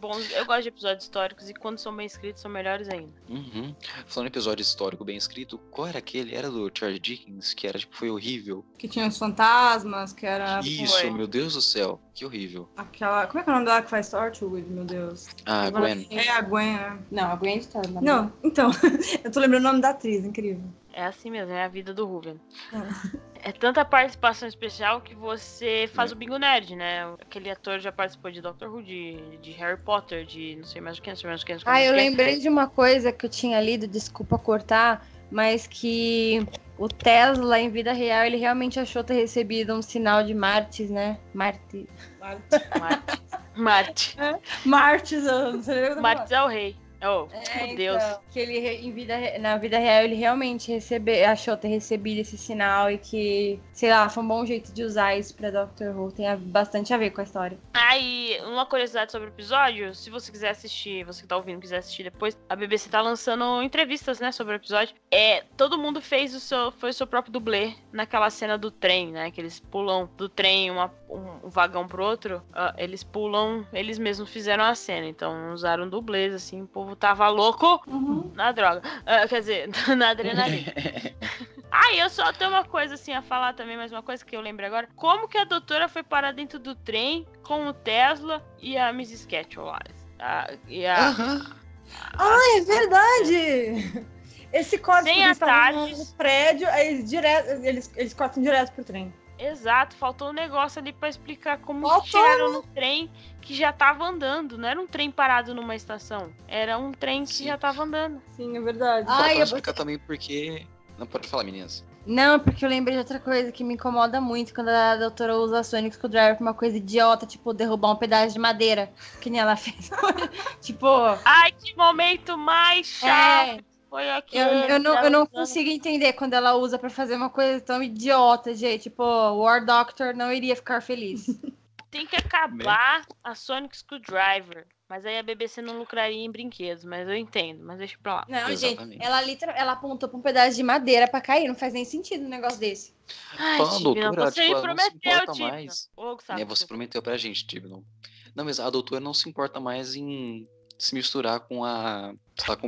episódios históricos e quando são bem escritos, são melhores ainda. Uhum. Falando em episódio histórico bem escrito, qual era aquele? Era do Charles Dickens, que era, tipo, foi horrível. Que tinha os fantasmas, que era... Isso, meu Deus do céu. Que horrível. Aquela... Como é que é o nome dela que faz Torchwood, meu Deus? Ah, Gwen. É a Gwen, né? Não, a Gwen está... Não, então. Eu tô lembrando o nome da atriz, incrível. É assim mesmo, é a vida do Ruben. É tanta participação especial que você faz o bingo nerd, né? Aquele ator já participou de Doctor Who, de Harry Potter, de não sei mais o que, eu lembrei de uma coisa que eu tinha lido, desculpa cortar, mas que o Tesla, em vida real, ele realmente achou ter recebido um sinal de Marte, né? Marte. Marte é o rei. Oh, meu Deus. Então, que ele, na vida real, ele realmente achou ter recebido esse sinal e que, sei lá, foi um bom jeito de usar isso pra Doctor Who. Tem bastante a ver com a história. Ah, e uma curiosidade sobre o episódio, se você quiser assistir, você que tá ouvindo, quiser assistir depois, a BBC tá lançando entrevistas, né, sobre o episódio. Todo mundo foi o seu próprio dublê naquela cena do trem, né, que eles pulam do trem um vagão pro outro, eles pulam, eles mesmos fizeram a cena, então usaram dublês, assim, o povo tava louco na droga, quer dizer, na adrenalina. Eu só tenho uma coisa assim a falar também, mais uma coisa que eu lembro agora. Como que a doutora foi parar dentro do trem com o Tesla e a Mrs. Ketchel? É verdade! Esse código que estava no prédio, eles cortam direto pro trem. Exato, faltou um negócio ali pra explicar como chegaram no trem que já tava andando. Não era um trem parado numa estação, era um trem que já tava andando. Sim, é verdade. Pra explicar também porque... Não pode falar, meninas. Não, porque eu lembrei de outra coisa que me incomoda muito quando a doutora usa a Sonic Screwdriver pra uma coisa idiota, tipo, derrubar um pedaço de madeira, que nem ela fez. Tipo... Ai, que momento mais chato! Foi aqui. Eu não consigo entender quando ela usa pra fazer uma coisa tão idiota, gente. Tipo, o War Doctor não iria ficar feliz. Tem que acabar a Sonic Screwdriver. Mas aí a BBC não lucraria em brinquedos, mas eu entendo, mas deixa pra lá. Não, exatamente. Gente, ela apontou pra um pedaço de madeira pra cair, não faz nem sentido um negócio desse. Ai, Tibnon, você me prometeu, Tibnon. Você prometeu pra gente, Tibnon. Não, mas a doutora não se importa mais em se misturar com o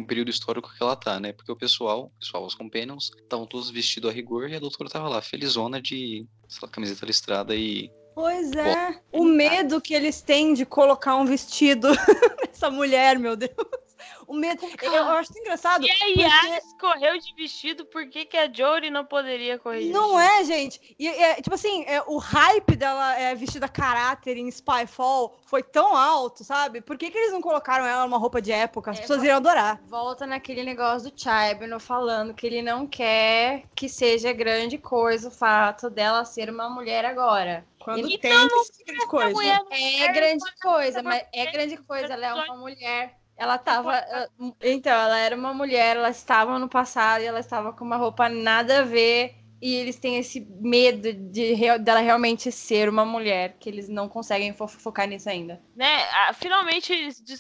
período histórico que ela tá, né? Porque o pessoal, os companions, estavam todos vestidos a rigor e a doutora tava lá, felizona de, sei lá, camiseta listrada e... Pois é, o medo que eles têm de colocar um vestido nessa mulher, meu Deus. o medo. Eu acho engraçado. E a Yas correu de vestido, por que a Jory não poderia correr? Não é, gente. E, tipo assim, o hype dela vestida a caráter em Spyfall foi tão alto, sabe? Por que eles não colocaram ela numa roupa de época? As pessoas iriam adorar. Volta naquele negócio do Chibnall falando que ele não quer que seja grande coisa o fato dela ser uma mulher agora. Quando ele tem que ser grande coisa. É grande coisa, mas é grande coisa. Ela é uma mulher. Ela tava... Então, ela era uma mulher, ela estava no passado e ela estava com uma roupa nada a ver. E eles têm esse medo dela realmente ser uma mulher, que eles não conseguem focar nisso ainda. Né? Finalmente,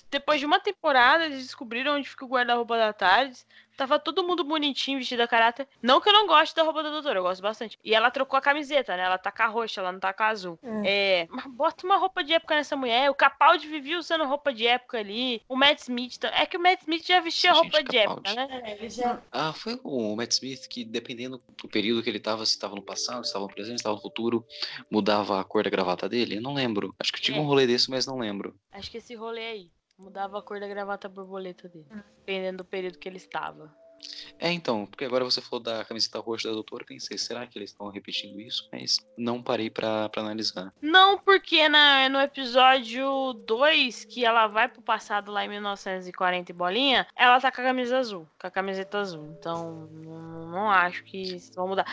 depois de uma temporada, eles descobriram onde fica o guarda-roupa da Tardes. Tava todo mundo bonitinho, vestido a caráter. Não que eu não goste da roupa da doutora, eu gosto bastante. E ela trocou a camiseta, né? Ela tá com a roxa, ela não tá com a azul. Mas bota uma roupa de época nessa mulher. O Capaldi vivia usando roupa de época ali. O Matt Smith... É que o Matt Smith já vestia roupa de época, né? Ele já... Ah, foi o Matt Smith que, dependendo do período que ele tava, se tava no passado, se tava no presente, se tava no futuro, mudava a cor da gravata dele? Eu não lembro. Acho que tinha um rolê desse, mas não lembro. Acho que esse rolê aí. Mudava a cor da gravata borboleta dele, dependendo do período que ele estava. Então, porque agora você falou da camiseta roxa da doutora, pensei, será que eles estão repetindo isso? Mas não parei pra analisar. Não, porque no episódio 2, que ela vai pro passado lá em 1940 e bolinha, ela tá com a camisa azul, com a camiseta azul. Então, não acho que isso vai mudar.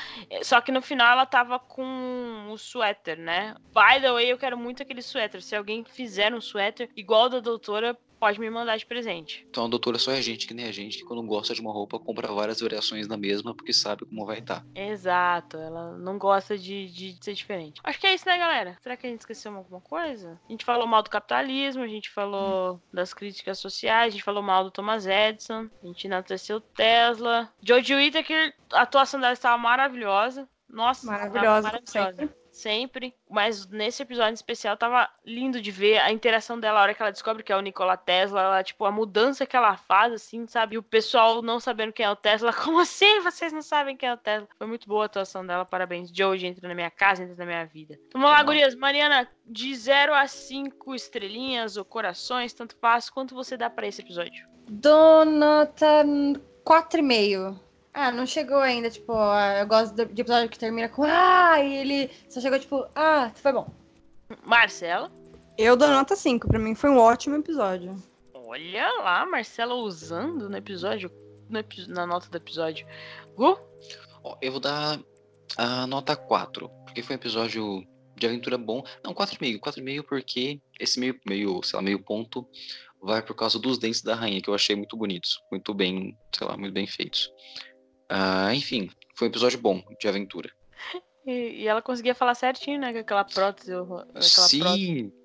Só que no final ela tava com o suéter, né? By the way, eu quero muito aquele suéter. Se alguém fizer um suéter igual da doutora, pode me mandar de presente. Então a doutora só é gente que nem a gente, que quando gosta de uma roupa compra várias variações da mesma, porque sabe como vai estar. Exato, ela não gosta de ser diferente. Acho que é isso, né, galera? Será que a gente esqueceu alguma coisa? A gente falou mal do capitalismo, a gente falou das críticas sociais, a gente falou mal do Thomas Edison, a gente enalteceu Tesla. Jodie Whittaker, a atuação dela estava maravilhosa. Nossa, maravilhosa. Sempre, mas nesse episódio em especial tava lindo de ver a interação dela, a hora que ela descobre que é o Nikola Tesla, ela, tipo, a mudança que ela faz, assim, sabe? E o pessoal não sabendo quem é o Tesla, como assim vocês não sabem quem é o Tesla? Foi muito boa a atuação dela, parabéns. Jodie entra na minha casa, entra na minha vida. Então vamos lá, gurias. Mariana, de 0 a 5 estrelinhas ou corações, tanto faz, quanto você dá pra esse episódio? Dou nota 4,5. Ah, não chegou ainda, tipo, eu gosto de episódio que termina com e ele só chegou, tipo, foi bom. Marcela? Eu dou nota 5, pra mim foi um ótimo episódio. Olha lá, Marcela usando no episódio, na nota do episódio. Gu? Eu vou dar a nota 4, porque foi um episódio de aventura bom. Não, 4,5, 4,5 porque esse meio ponto vai por causa dos dentes da rainha, que eu achei muito bonitos, muito bem, muito bem feitos. Enfim, foi um episódio bom de aventura. E ela conseguia falar certinho, né? Com aquela prótese.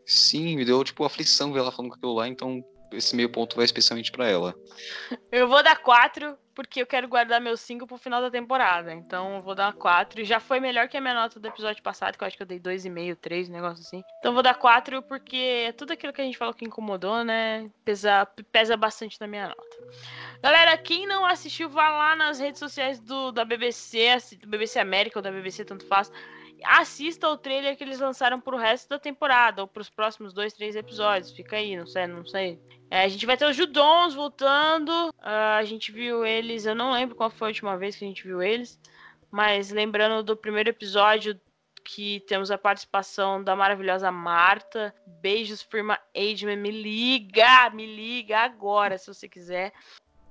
Sim, me deu tipo aflição ver ela falando com aquilo lá, então esse meio ponto vai especialmente pra ela. Eu vou dar 4, porque eu quero guardar meus 5 pro final da temporada. Então eu vou dar 4. Já foi melhor que a minha nota do episódio passado, que eu acho que eu dei 2,5, 3, um negócio assim. Então eu vou dar 4, porque é tudo aquilo que a gente falou que incomodou, né? Pesa bastante na minha nota. Galera, quem não assistiu, vá lá nas redes sociais da BBC, do BBC América ou da BBC, tanto faz. Assista ao trailer que eles lançaram pro resto da temporada, ou pros próximos 2, 3 episódios. Fica aí, não sei. A gente vai ter os Judons voltando. A gente viu eles, eu não lembro qual foi a última vez que a gente viu eles, mas lembrando do primeiro episódio, que temos a participação da maravilhosa Marta. Beijos, firma Aidman. Me liga agora, se você quiser.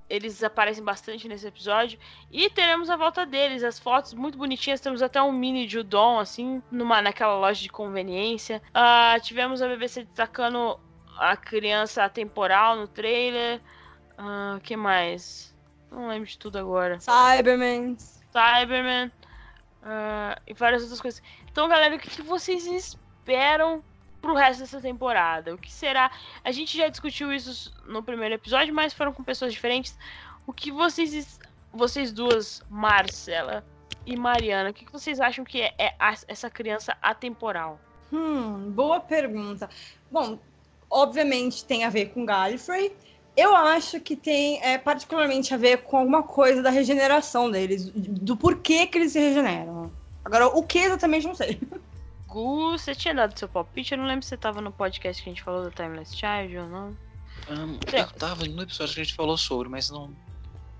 Eles aparecem bastante nesse episódio. E teremos a volta deles. As fotos muito bonitinhas. Temos até um mini Judon, assim, naquela loja de conveniência. Tivemos a BBC destacando a criança atemporal no trailer. O que mais? Não lembro de tudo agora. Cyberman. E várias outras coisas. Então, galera, o que vocês esperam pro resto dessa temporada? O que será? A gente já discutiu isso no primeiro episódio, mas foram com pessoas diferentes. O que vocês duas, Marcela e Mariana, o que vocês acham que é essa criança atemporal? Boa pergunta. Bom, obviamente tem a ver com Gallifrey. Eu acho que tem particularmente a ver com alguma coisa da regeneração deles, do porquê que eles se regeneram. Agora, o que exatamente, não sei. Gu, você tinha dado seu palpite? Eu não lembro se você tava no podcast que a gente falou do Timeless Child ou não. Eu tava no episódio que a gente falou sobre, mas não...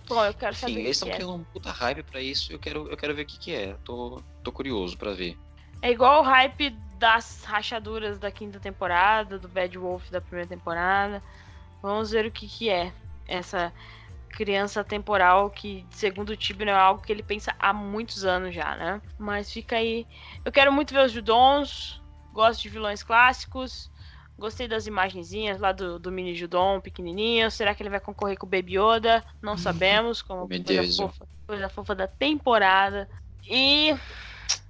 Bom, eu quero saber. Enfim, eles estão criando um puta hype pra isso e eu quero ver o que é. Tô curioso pra ver. É igual o hype das rachaduras da quinta temporada, do Bad Wolf da primeira temporada. Vamos ver o que é essa criança temporal que, segundo o Tibner, é algo que ele pensa há muitos anos já, né? Mas fica aí. Eu quero muito ver os Judons, gosto de vilões clássicos, gostei das imagenzinhas lá do mini Judon pequenininho. Será que ele vai concorrer com o Baby Yoda? Não sabemos, como coisa fofa da temporada. E...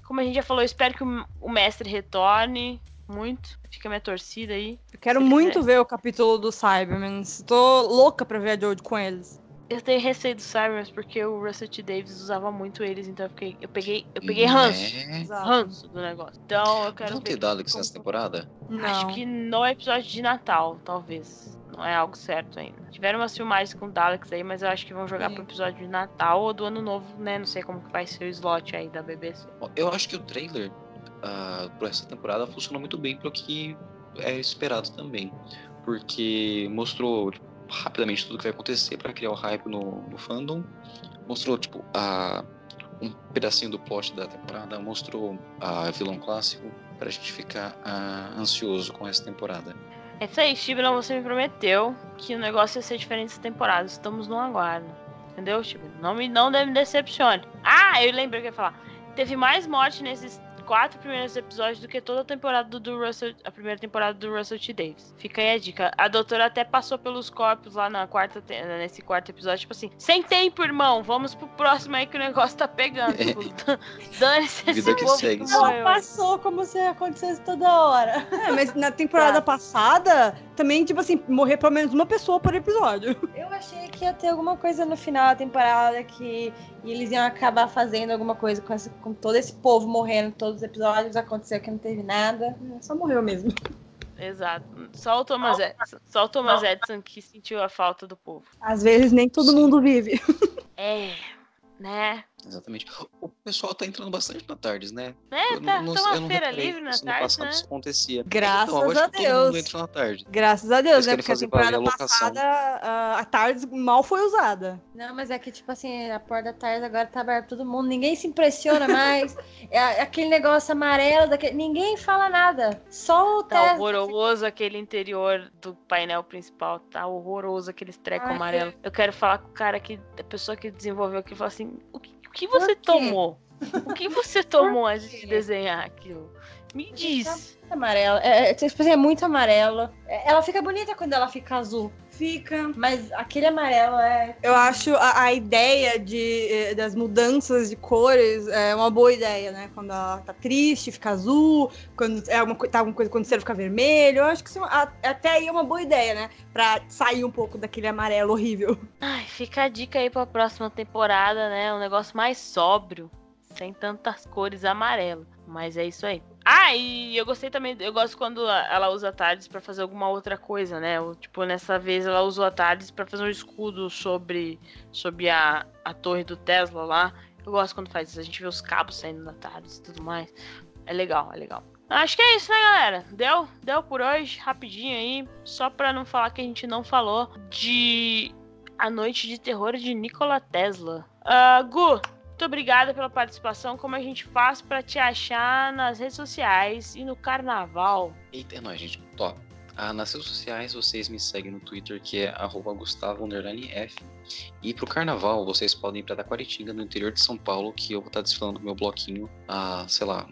como a gente já falou, espero que o mestre retorne muito. Fica a minha torcida aí. Eu quero muito ver o capítulo do Cybermen. Estou louca pra ver a Jodie com eles. Eu tenho receio dos Cybermen porque o Russell T. Davies usava muito eles, então eu peguei ranço do negócio. Então eu quero. Não ter dado licença nessa temporada? Não. Acho que no episódio de Natal, talvez. Não é algo certo ainda. Tiveram umas filmagens com o Daleks aí, mas eu acho que vão jogar pro episódio de Natal ou do Ano Novo, né? Não sei como que vai ser o slot aí da BBC. Eu acho que o trailer pra essa temporada funcionou muito bem pro que é esperado também. Porque mostrou rapidamente tudo que vai acontecer pra criar o hype no fandom. Mostrou, um pedacinho do plot da temporada. Mostrou a vilão clássico pra gente ficar ansioso com essa temporada. É isso aí, Chibnall, você me prometeu que o negócio ia ser diferente essa temporada. Estamos no aguardo. Entendeu, Chibnall? Não me decepcione. Ah, eu lembrei o que eu ia falar. Teve mais morte nesses 4 primeiros episódios do que toda a temporada a primeira temporada do Russell T. Davies. Fica aí a dica. A doutora até passou pelos corpos lá nesse quarto episódio, tipo assim, sem tempo, irmão, vamos pro próximo aí que o negócio tá pegando. Dane-se esse povo. Ela passou como se acontecesse toda hora. É, mas na temporada passada, também, tipo assim, morrer pelo menos uma pessoa por episódio. Eu achei que ia ter alguma coisa no final da temporada que eles iam acabar fazendo alguma coisa com todo esse povo morrendo, todos os episódios, aconteceu que não teve nada, só morreu mesmo. Exato, só o Thomas Edison. Só o Thomas Edison que sentiu a falta do povo. Às vezes nem todo mundo vive. É, né? Exatamente. O pessoal tá entrando bastante na tarde, né? É, tá uma feira livre na tarde, passado, né? Isso acontecia. Graças a Deus. Entrou na tarde. Graças a Deus, né? Porque a temporada passada a tarde mal foi usada. Não, mas é que, tipo assim, a porta da tarde agora tá aberta pra todo mundo. Ninguém se impressiona mais. É aquele negócio amarelo, ninguém fala nada. Só o Tá horroroso aquele interior do painel principal. Tá horroroso aquele treco amarelo. Eu quero falar com o cara a pessoa que desenvolveu aquilo, fala assim, o que você tomou? O que você tomou antes de desenhar aquilo? Me diz. É amarelo. É muito amarelo. Ela fica bonita quando ela fica azul. Fica. Mas aquele amarelo é... Eu acho a ideia das mudanças de cores é uma boa ideia, né? Quando ela tá triste, fica azul. Quando tá alguma coisa acontecendo, fica vermelho. Eu acho que isso, até aí é uma boa ideia, né? Pra sair um pouco daquele amarelo horrível. Ai, fica a dica aí pra próxima temporada, né? Um negócio mais sóbrio. Sem tantas cores amarelo. Mas é isso aí. Ah, e eu gostei também, eu gosto quando ela usa a TARDIS pra fazer alguma outra coisa, né? Tipo, nessa vez ela usou a TARDIS pra fazer um escudo sobre a torre do Tesla lá. Eu gosto quando faz isso, a gente vê os cabos saindo da TARDIS e tudo mais. É legal. Acho que é isso, né, galera? Deu por hoje, rapidinho aí. Só pra não falar que a gente não falou de A Noite de Terror de Nikola Tesla. Gu, muito obrigada pela participação. Como a gente faz pra te achar nas redes sociais e no carnaval? Eita, não, gente. Top. Nas redes sociais, vocês me seguem no Twitter, que é @gustavo_f. E pro carnaval, vocês podem ir pra Taquaritinga, no interior de São Paulo, que eu vou estar desfilando com meu bloquinho, sei lá,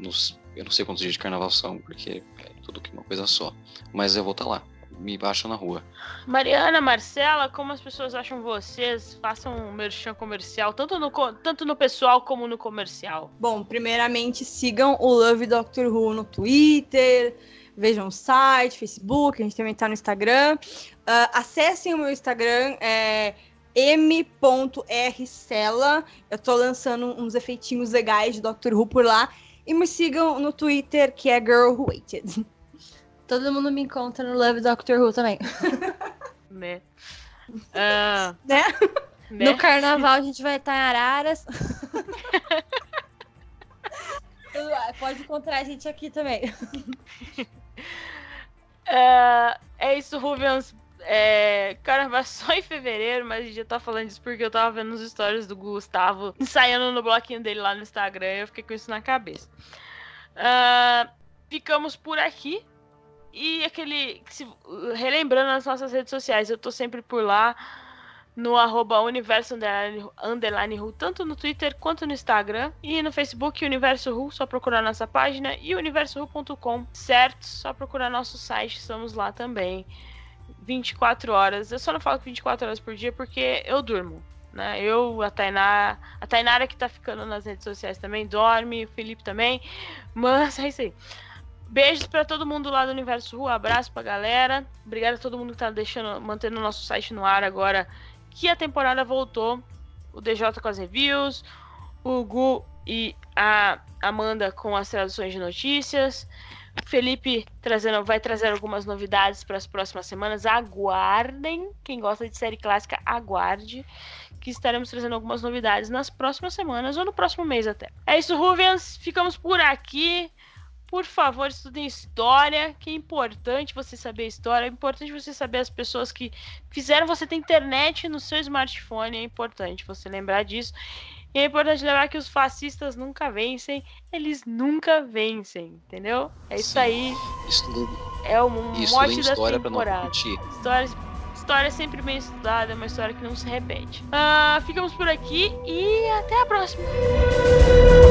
eu não sei quantos dias de carnaval são, porque é tudo que uma coisa só. Mas eu vou estar lá. Me acham na rua. Mariana, Marcela, como as pessoas acham vocês? Façam um merchan comercial, tanto no pessoal como no comercial. Bom, primeiramente sigam o Love Doctor Who no Twitter, vejam o site, Facebook, a gente também tá no Instagram. Acessem o meu Instagram, m.rcela. Eu tô lançando uns efeitinhos legais de Doctor Who por lá. E me sigam no Twitter, que é Girl Who Waited. Todo mundo me encontra no Love Doctor Who também. Né? No carnaval a gente vai estar em Araras. Pode encontrar a gente aqui também. É isso, Rubens. Cara, vai só em fevereiro, mas a gente já tá falando disso porque eu tava vendo os stories do Gustavo ensaiando no bloquinho dele lá no Instagram e eu fiquei com isso na cabeça. Ficamos por aqui. E relembrando as nossas redes sociais, eu tô sempre por lá no @universo_ru, tanto no Twitter quanto no Instagram, e no Facebook Universo Ru, só procurar nossa página, e universoru.com, certo? Só procurar nosso site, estamos lá também 24 horas. Eu só não falo 24 horas por dia porque eu durmo, né? A Tainara, que tá ficando nas redes sociais, também dorme, o Felipe também, mas é isso aí. Beijos pra todo mundo lá do Universo Ru, abraço pra galera. Obrigado a todo mundo que tá mantendo o nosso site no ar agora que a temporada voltou. O DJ com as reviews, o Gu e a Amanda com as traduções de notícias. O Felipe vai trazer algumas novidades para as próximas semanas. Aguardem, quem gosta de série clássica, aguarde, que estaremos trazendo algumas novidades nas próximas semanas ou no próximo mês até. É isso, Ruvens, ficamos por aqui. Por favor, estudem história, que é importante você saber a história, é importante você saber as pessoas que fizeram você ter internet no seu smartphone, é importante você lembrar disso. E é importante lembrar que os fascistas nunca vencem, eles nunca vencem, entendeu? É isso. Sim, aí, é o mote da temporada. História é sempre bem estudada, é uma história que não se repete. Ficamos por aqui e até a próxima!